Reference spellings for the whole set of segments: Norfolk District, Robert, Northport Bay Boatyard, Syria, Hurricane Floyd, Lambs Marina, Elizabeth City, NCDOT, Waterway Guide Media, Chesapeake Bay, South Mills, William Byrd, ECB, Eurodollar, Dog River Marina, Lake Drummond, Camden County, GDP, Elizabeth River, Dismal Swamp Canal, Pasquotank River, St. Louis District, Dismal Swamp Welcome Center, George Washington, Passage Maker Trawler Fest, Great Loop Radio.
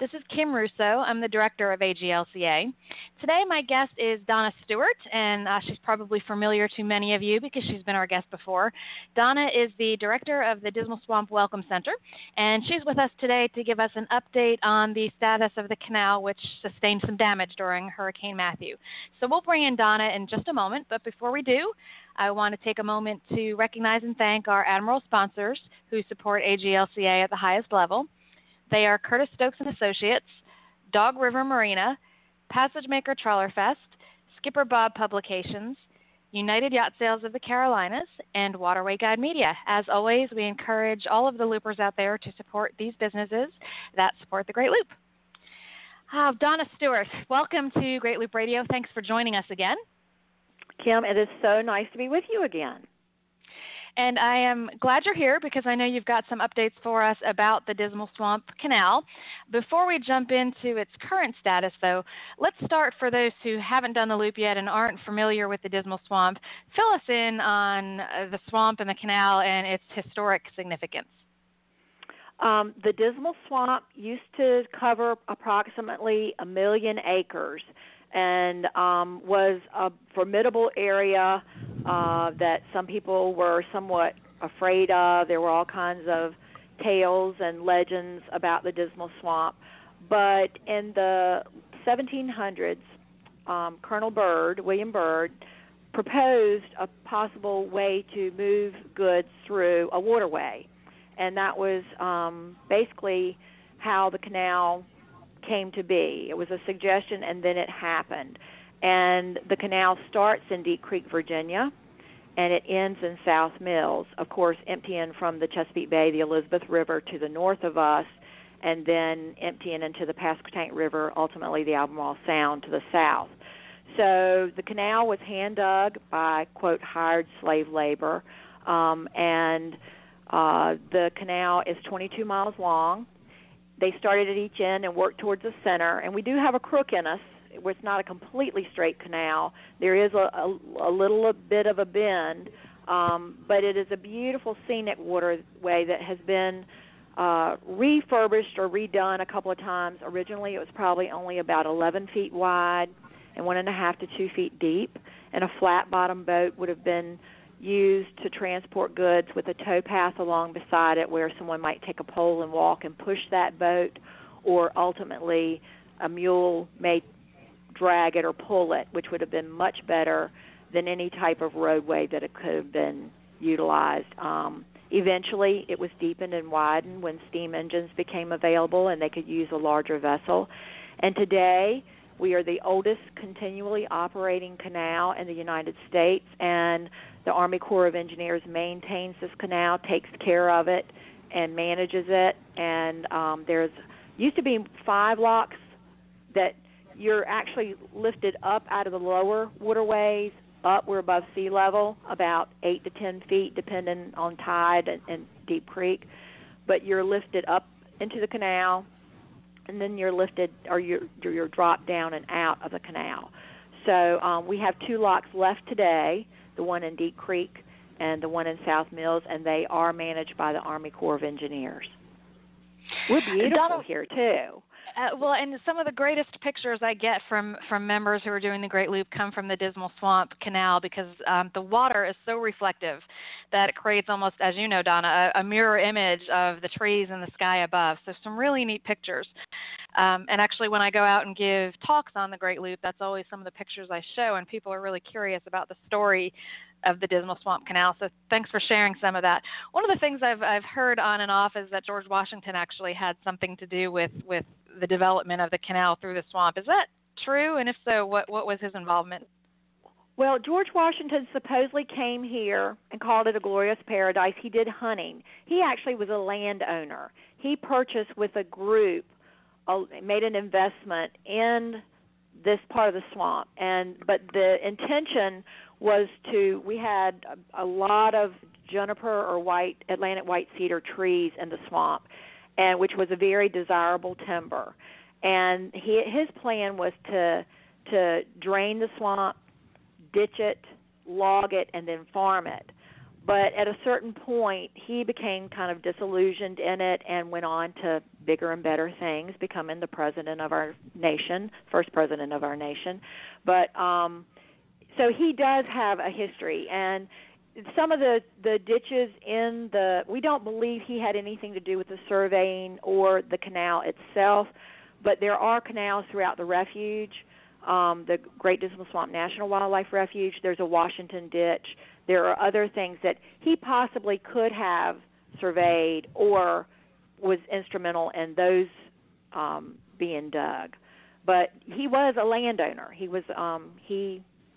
This is Kim Russo. I'm the director of AGLCA. Today, my guest is Donna Stewart, and she's probably familiar to many of you because she's been our guest before. Donna is the director of the Dismal Swamp Welcome Center, and she's with us today to give us an update on the status of the canal, which sustained some damage during Hurricane Matthew. So we'll bring in Donna in just a moment, but before we do, I want to take a moment to recognize and thank our Admiral sponsors who support AGLCA at the highest level. They are Curtis Stokes & Associates, Dog River Marina, Passage Maker Trawler Fest, Skipper Bob Publications, United Yacht Sales of the Carolinas, and Waterway Guide Media. As always, we encourage all of the loopers out there to support these businesses that support the Great Loop. Donna Stewart, welcome to Great Loop Radio. Thanks for joining us again. Kim, it is so nice to be with you again. And I am glad you're here because I know you've got some updates for us about the Dismal Swamp Canal. Before we jump into its current status, though, let's start for those who haven't done the loop yet and aren't familiar with the Dismal Swamp. Fill us in on the swamp and the canal and its historic significance. The Dismal Swamp used to cover approximately 1 million acres and was a formidable area that some people were somewhat afraid of. There were all kinds of tales and legends about the Dismal Swamp. But in the 1700s, Colonel Byrd, William Byrd, proposed a possible way to move goods through a waterway. And that was basically how the canal came to be. It was a suggestion, and then it happened. And the canal starts in Deep Creek, Virginia, and it ends in South Mills, of course, emptying from the Chesapeake Bay, the Elizabeth River to the north of us, and then emptying into the Pasquotank River, ultimately the Albemarle Sound to the south. So the canal was hand-dug by, quote, hired slave labor, and the canal is 22 miles long. They started at each end and worked towards the center, and we do have a crook in us. It's not a completely straight canal. There is a little bit of a bend, but it is a beautiful scenic waterway that has been refurbished or redone a couple of times. Originally, it was probably only about 11 feet wide and 1.5 to 2 feet deep, and a flat-bottom boat would have been used to transport goods with a tow path along beside it where someone might take a pole and walk and push that boat, or ultimately a mule may drag it or pull it, which would have been much better than any type of roadway that it could have been utilized. Eventually, it was deepened and widened when steam engines became available and they could use a larger vessel. And today, we are the oldest continually operating canal in the United States, and the Army Corps of Engineers maintains this canal, takes care of it, and manages it. And there's used to be 5 locks that you're actually lifted up out of the lower waterways, up, we're above sea level, about 8 to 10 feet, depending on tide and Deep Creek. But you're lifted up into the canal, and then you're lifted, or you're dropped down and out of the canal. So we have 2 locks left today, the one in Deep Creek and the one in South Mills, and they are managed by the Army Corps of Engineers. We're beautiful here, too. Well, and some of the greatest pictures I get from members who are doing the Great Loop come from the Dismal Swamp Canal because the water is so reflective that it creates almost, as you know, Donna, a mirror image of the trees and the sky above. So some really neat pictures. And actually, when I go out and give talks on the Great Loop, that's always some of the pictures I show, and people are really curious about the story of the Dismal Swamp Canal. So thanks for sharing some of that. One of the things I've heard on and off is that George Washington actually had something to do with the development of the canal through the swamp. Is that true? And if so, what was his involvement? Well, George Washington supposedly came here and called it a glorious paradise. He did hunting. He actually was a landowner. He purchased with a group, made an investment in this part of the swamp. But the intention was to, we had a lot of juniper or Atlantic white cedar trees in the swamp, and which was a very desirable timber. And his plan was to drain the swamp, ditch it, log it, and then farm it. But at a certain point, he became kind of disillusioned in it and went on to bigger and better things, becoming the president of our nation, first president of our nation. But so he does have a history. And some of the ditches in the – we don't believe he had anything to do with the surveying or the canal itself, but there are canals throughout the refuge. The Great Dismal Swamp National Wildlife Refuge, there's a Washington ditch. There are other things that he possibly could have surveyed or was instrumental in those being dug. But he was a landowner. He was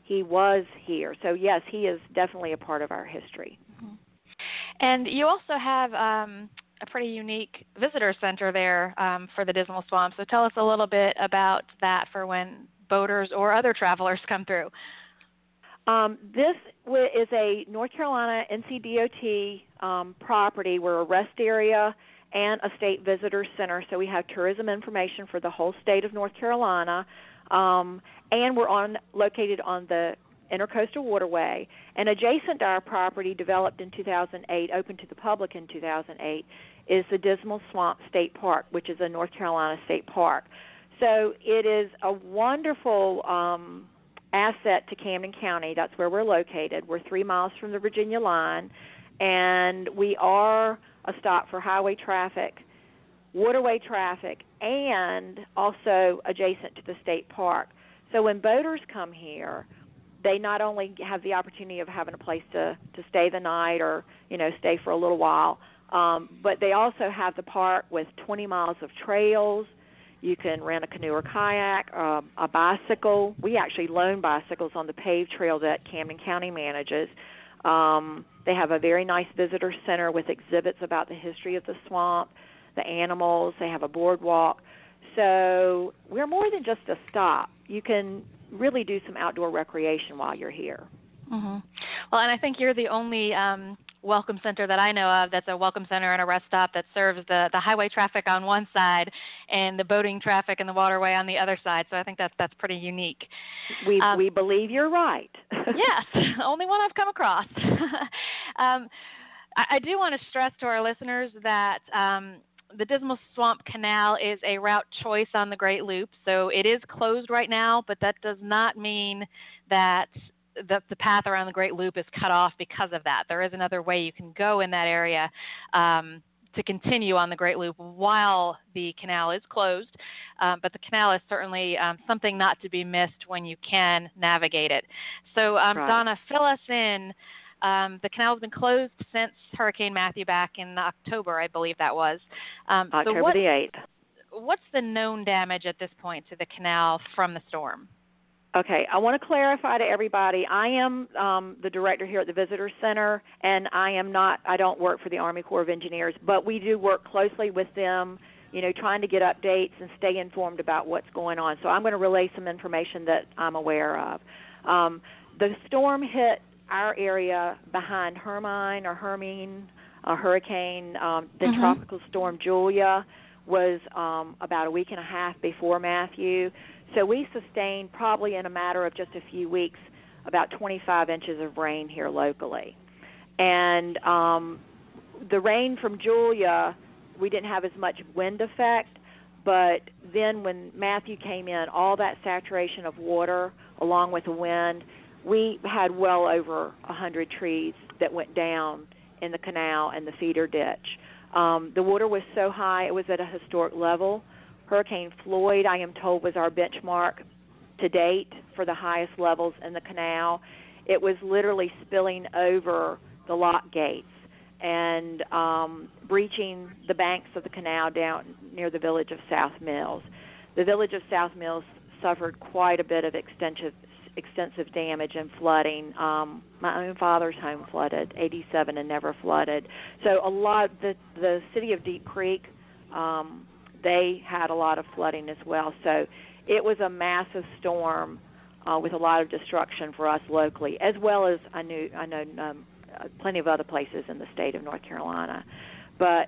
he was here. So, yes, he is definitely a part of our history. Mm-hmm. And you also have a pretty unique visitor center there for the Dismal Swamp. So tell us a little bit about that for when boaters or other travelers come through. This is a North Carolina NCDOT property. We're a rest area and a state visitor center, so we have tourism information for the whole state of North Carolina, and we're located on the Intercoastal waterway. And adjacent to our property, developed in 2008, opened to the public in 2008, is the Dismal Swamp State Park, which is a North Carolina state park. So it is a wonderful asset to Camden County. That's where we're located. We're 3 miles from the Virginia line, and we are a stop for highway traffic, waterway traffic, and also adjacent to the state park. So when boaters come here, they not only have the opportunity of having a place to stay the night or, you know, stay for a little while, but they also have the park with 20 miles of trails. You can rent a canoe or kayak, a bicycle. We actually loan bicycles on the paved trail that Camden County manages. They have a very nice visitor center with exhibits about the history of the swamp, the animals. They have a boardwalk. So we're more than just a stop. You can really do some outdoor recreation while you're here. Mm-hmm. Well, and I think you're the only welcome center that I know of that's a welcome center and a rest stop that serves the highway traffic on one side and the boating traffic and the waterway on the other side. So I think that's pretty unique. We believe you're right. Yes, only one I've come across. I do want to stress to our listeners that the Dismal Swamp Canal is a route choice on the Great Loop, so it is closed right now, but that does not mean that the path around the Great Loop is cut off because of that. There is another way you can go in that area to continue on the Great Loop while the canal is closed, but the canal is certainly something not to be missed when you can navigate it. So, right. Donna, fill us in. The canal has been closed since Hurricane Matthew back in October, I believe that was. October the 8th. What's the known damage at this point to the canal from the storm? Okay, I want to clarify to everybody, I am the director here at the Visitor Center, and I don't work for the Army Corps of Engineers, but we do work closely with them, you know, trying to get updates and stay informed about what's going on. So I'm going to relay some information that I'm aware of. The storm hit our area behind Hermine, a hurricane, the mm-hmm. Tropical Storm Julia was about a week and a half before Matthew. So we sustained probably in a matter of just a few weeks about 25 inches of rain here locally. And the rain from Julia, we didn't have as much wind effect, but then when Matthew came in, all that saturation of water along with the wind, we had well over 100 trees that went down in the canal and the feeder ditch. The water was so high, it was at a historic level. Hurricane Floyd, I am told, was our benchmark to date for the highest levels in the canal. It was literally spilling over the lock gates and breaching the banks of the canal down near the village of South Mills. The village of South Mills suffered quite a bit of extensive damage and flooding. My own father's home flooded, 87, and never flooded. So the city of Deep Creek, they had a lot of flooding as well. So it was a massive storm with a lot of destruction for us locally, as well as I know plenty of other places in the state of North Carolina. But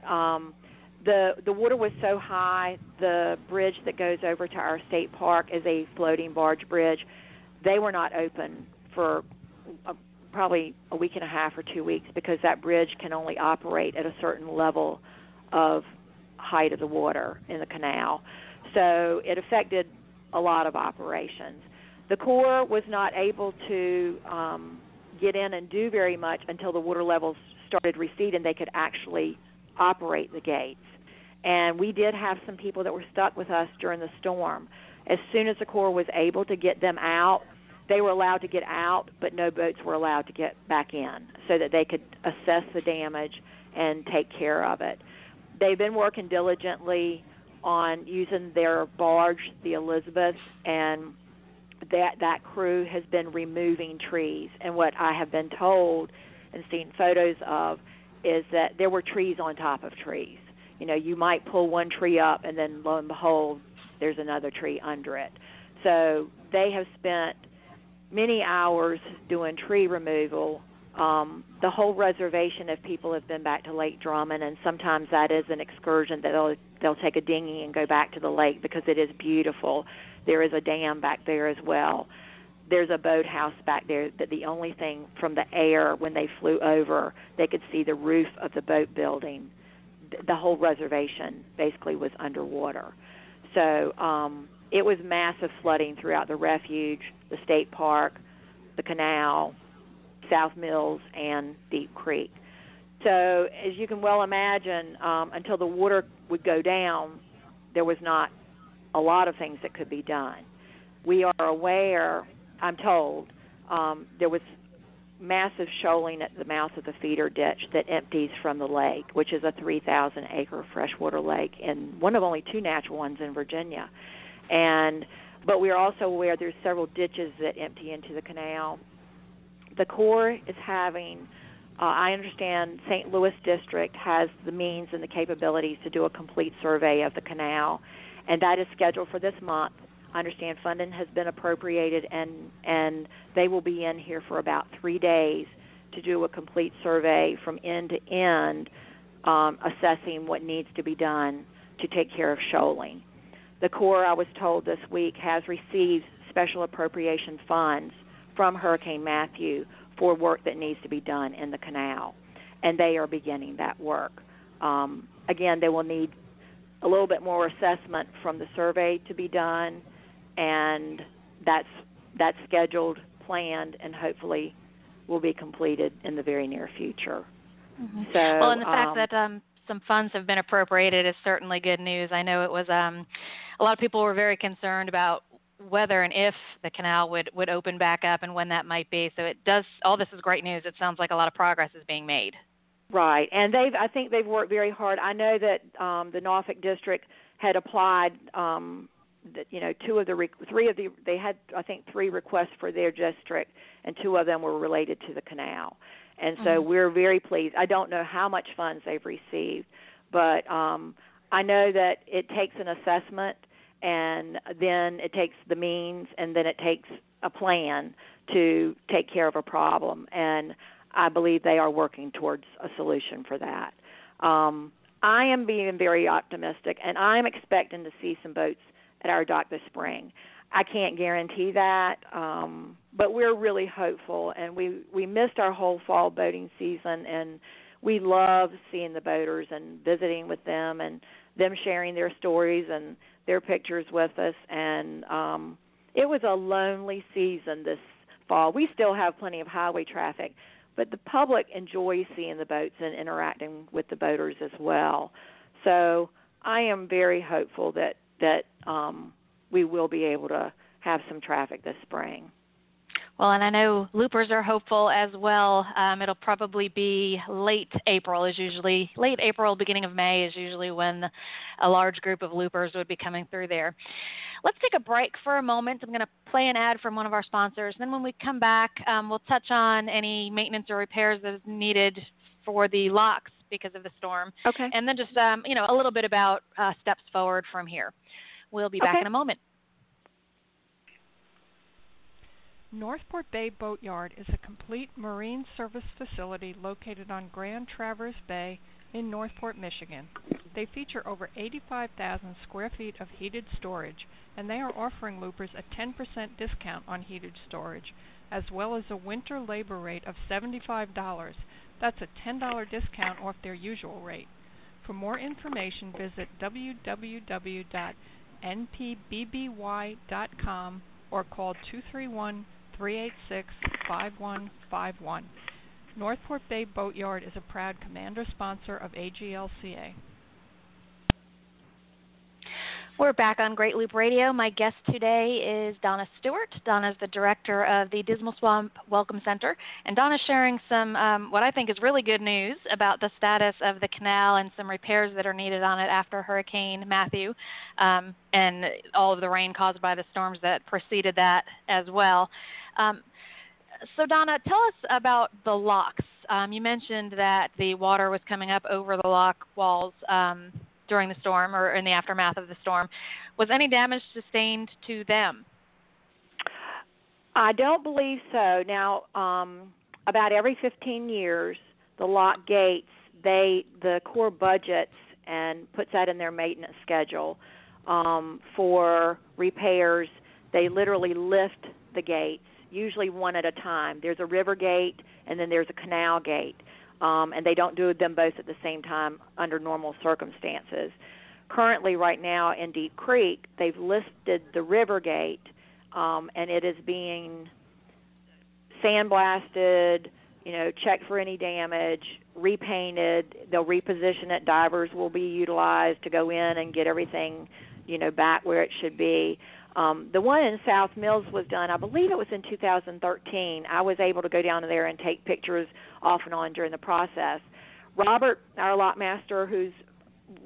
The water was so high, the bridge that goes over to our state park is a floating barge bridge. They were not open for probably a week and a half or 2 weeks because that bridge can only operate at a certain level of height of the water in the canal. So it affected a lot of operations. The Corps was not able to get in and do very much until the water levels started receding. They could actually operate the gates. And we did have some people that were stuck with us during the storm. As soon as the Corps was able to get them out, they were allowed to get out, but no boats were allowed to get back in so that they could assess the damage and take care of it. They've been working diligently on using their barge, the Elizabeth, and that crew has been removing trees. And what I have been told and seen photos of is that there were trees on top of trees. You know, you might pull one tree up, and then lo and behold, there's another tree under it. So they have spent many hours doing tree removal. The whole reservation of people have been back to Lake Drummond, and sometimes that is an excursion that they'll take a dinghy and go back to the lake because it is beautiful. There is a dam back there as well. There's a boathouse back there that the only thing from the air when they flew over, they could see the roof of the boat building. The whole reservation basically was underwater. So it was massive flooding throughout the refuge, the state park, the canal, South Mills, and Deep Creek. So as you can well imagine, until the water would go down, there was not a lot of things that could be done. We are aware, I'm told, there was massive shoaling at the mouth of the feeder ditch that empties from the lake, which is a 3,000-acre freshwater lake and one of only two natural ones in Virginia. But we are also aware there's several ditches that empty into the canal. The Corps is having, I understand St. Louis District has the means and the capabilities to do a complete survey of the canal, and that is scheduled for this month. I understand funding has been appropriated, and they will be in here for about 3 days to do a complete survey from end to end, assessing what needs to be done to take care of shoaling. The Corps, I was told this week, has received special appropriation funds from Hurricane Matthew for work that needs to be done in the canal, and they are beginning that work. Again, they will need a little bit more assessment from the survey to be done, and that's scheduled, planned, and hopefully will be completed in the very near future. Mm-hmm. So, well, and the fact that some funds have been appropriated is certainly good news. I know it was a lot of people were very concerned about whether and if the canal would open back up and when that might be. So it does. All this is great news. It sounds like a lot of progress is being made. Right, and I think they've worked very hard. I know that the Norfolk District had applied. They had, I think, 3 requests for their district, and 2 of them were related to the canal. And so we're very pleased. I don't know how much funds they've received, but I know that it takes an assessment, and then it takes the means, and then it takes a plan to take care of a problem. And I believe they are working towards a solution for that. I am being very optimistic, and I'm expecting to see some boats at our dock this spring. I can't guarantee that, but we're really hopeful, and we missed our whole fall boating season, and we love seeing the boaters and visiting with them and them sharing their stories and their pictures with us. And it was a lonely season this fall. We still have plenty of highway traffic, but the public enjoys seeing the boats and interacting with the boaters as well. So I am very hopeful that we will be able to have some traffic this spring. Well, and I know loopers are hopeful as well. It'll probably be late April, beginning of May is usually when a large group of loopers would be coming through there. Let's take a break for a moment. I'm going to play an ad from one of our sponsors. Then when we come back, we'll touch on any maintenance or repairs that is needed for the locks because of the storm. Okay. And then just, a little bit about steps forward from here. We'll be back in a moment. Northport Bay Boatyard is a complete marine service facility located on Grand Traverse Bay in Northport, Michigan. They feature over 85,000 square feet of heated storage, and they are offering loopers a 10% discount on heated storage, as well as a winter labor rate of $75. That's a $10 discount off their usual rate. For more information, visit www.npbby.com or call 231-386-5151. Northport Bay Boatyard is a proud commander sponsor of AGLCA. We're back on Great Loop Radio. My guest today is Donna Stewart. Donna is the director of the Dismal Swamp Welcome Center, and Donna's sharing some what I think is really good news about the status of the canal and some repairs that are needed on it after Hurricane Matthew and all of the rain caused by the storms that preceded that as well. So, Donna, tell us about the locks. You mentioned that the water was coming up over the lock walls during the storm or in the aftermath of the storm. Was any damage sustained to them? I don't believe so. Now, about every 15 years, the lock gates, the Corps budgets and puts that in their maintenance schedule for repairs. They literally lift the gates, usually one at a time. There's a river gate, and then there's a canal gate, and they don't do them both at the same time under normal circumstances. Currently, right now in Deep Creek, they've lifted the river gate, and it is being sandblasted, checked for any damage, repainted. They'll reposition it. Divers will be utilized to go in and get everything, back where it should be. The one in South Mills was done, I believe it was in 2013. I was able to go down there and take pictures off and on during the process. Robert, our lot master, who's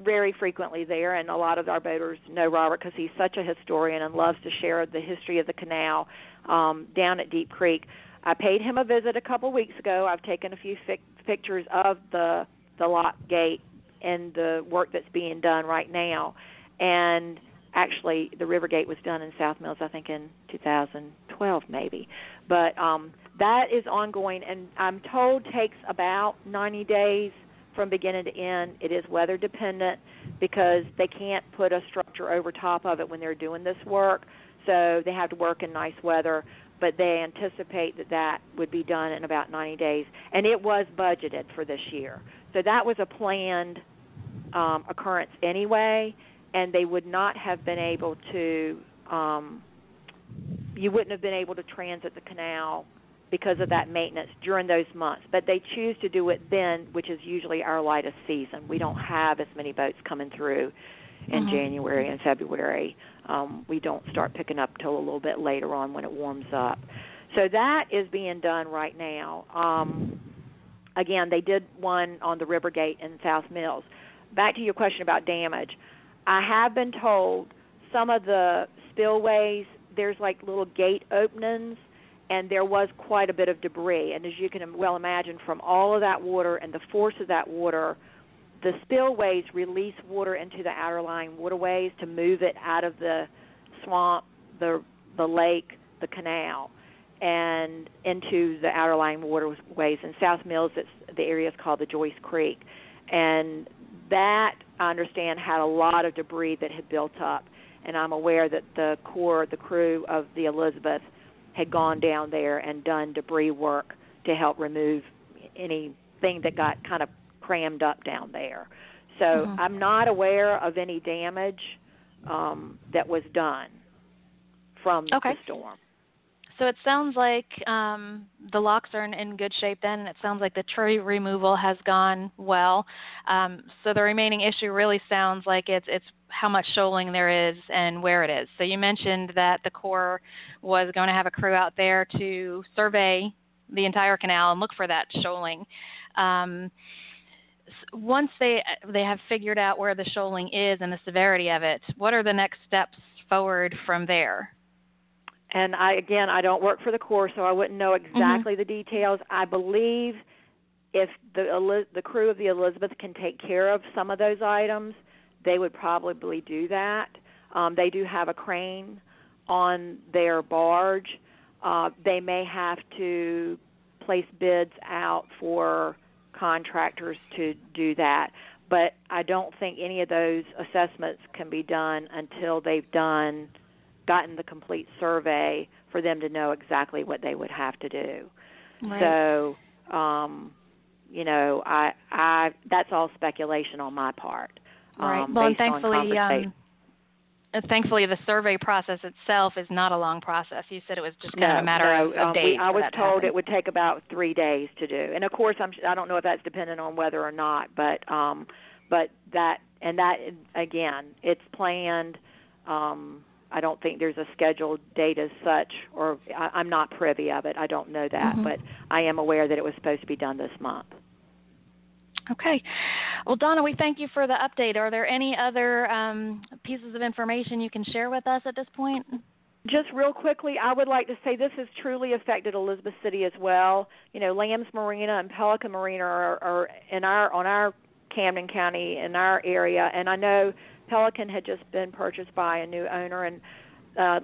very frequently there, and a lot of our boaters know Robert because he's such a historian and loves to share the history of the canal down at Deep Creek. I paid him a visit a couple weeks ago. I've taken a few pictures of the lock gate and the work that's being done right now. And actually, the river gate was done in South Mills, I think, in 2012 maybe. But that is ongoing, and I'm told takes about 90 days from beginning to end. It is weather dependent because they can't put a structure over top of it when they're doing this work, so they have to work in nice weather. But they anticipate that would be done in about 90 days, and it was budgeted for this year. So that was a planned occurrence anyway. And they would not have been able to, you wouldn't have been able to transit the canal because of that maintenance during those months. But they choose to do it then, which is usually our lightest season. We don't have as many boats coming through in January and February. We don't start picking up till a little bit later on when it warms up. So that is being done right now. Again, they did one on the river gate in South Mills. Back to your question about damage. I have been told some of the spillways, there's like little gate openings, and there was quite a bit of debris. And as you can well imagine, from all of that water and the force of that water, the spillways release water into the outer line waterways to move it out of the swamp, the lake, the canal, and into the outer line waterways. In South Mills, the area is called the Joyce Creek. And that, I understand, had a lot of debris that had built up, and I'm aware that the crew of the Elizabeth had gone down there and done debris work to help remove anything that got kind of crammed up down there. So I'm not aware of any damage that was done from the storm. So it sounds like the locks are in good shape then, and it sounds like the tree removal has gone well. So the remaining issue really sounds like it's how much shoaling there is and where it is. So you mentioned that the Corps was going to have a crew out there to survey the entire canal and look for that shoaling. Once they have figured out where the shoaling is and the severity of it, what are the next steps forward from there? And, I don't work for the Corps, so I wouldn't know exactly the details. I believe if the crew of the Elizabeth can take care of some of those items, they would probably do that. They do have a crane on their barge. They may have to place bids out for contractors to do that. But I don't think any of those assessments can be done until they've gotten the complete survey for them to know exactly what they would have to do. Right. So, I that's all speculation on my part. Right. Well, and thankfully, the survey process itself is not a long process. You said it was just kind of a matter of days. I was told it would take about 3 days to do. And, of course, I don't know if that's dependent on whether or not, but that – and that, again, it's planned. I don't think there's a scheduled date as such, or I'm not privy of it. I don't know that, mm-hmm. but I am aware that it was supposed to be done this month. Okay. Well, Donna, we thank you for the update. Are there any other pieces of information you can share with us at this point? Just real quickly, I would like to say this has truly affected Elizabeth City as well. You know, Lambs Marina and Pelican Marina are on our Camden County, in our area, and I know Pelican had just been purchased by a new owner, and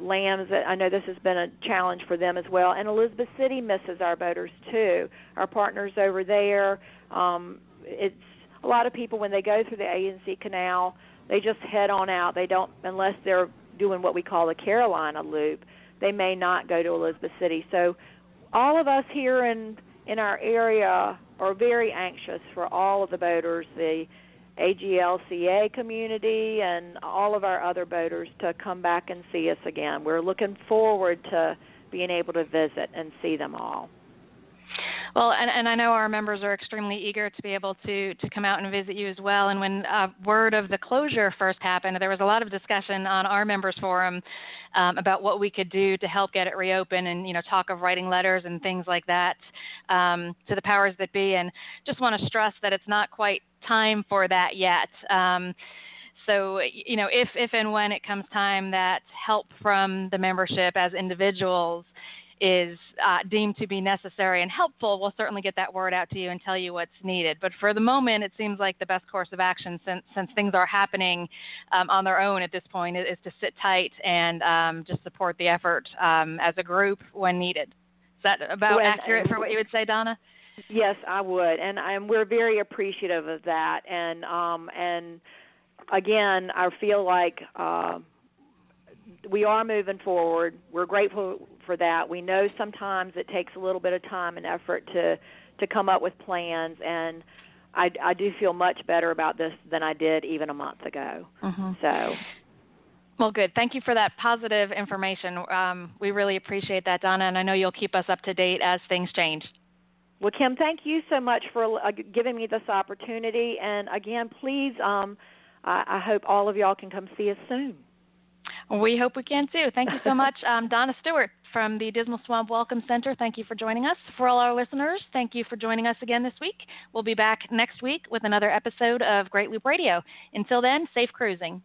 Lambs, I know this has been a challenge for them as well. And Elizabeth City misses our boaters too, our partners over there. It's a lot of people when they go through the A&C Canal, they just head on out. They don't, unless they're doing what we call the Carolina Loop, they may not go to Elizabeth City. So all of us here in our area are very anxious for all of the boaters, the AGLCA community, and all of our other boaters to come back and see us again. We're looking forward to being able to visit and see them all. Well, and I know our members are extremely eager to be able to come out and visit you as well. And when word of the closure first happened, there was a lot of discussion on our members forum about what we could do to help get it reopened, and, you know, talk of writing letters and things like that to the powers that be. And just want to stress that it's not quite time for that yet. So, you know, if and when it comes time that help from the membership as individuals is deemed to be necessary and helpful, we'll certainly get that word out to you and tell you what's needed. But for the moment, it seems like the best course of action, since things are happening on their own at this point, is to sit tight and just support the effort as a group when needed. Is that about accurate for what you would say, Donna? Yes, I would. And we're very appreciative of that. And again, I feel like we are moving forward. We're grateful for that. We know sometimes it takes a little bit of time and effort to come up with plans, and I do feel much better about this than I did even a month ago. Mm-hmm. So, well, good. Thank you for that positive information. We really appreciate that, Donna, and I know you'll keep us up to date as things change. Well, Kim, thank you so much for giving me this opportunity, and again, please, I hope all of y'all can come see us soon. We hope we can, too. Thank you so much. Donna Stewart from the Dismal Swamp Welcome Center, thank you for joining us. For all our listeners, thank you for joining us again this week. We'll be back next week with another episode of Great Loop Radio. Until then, safe cruising.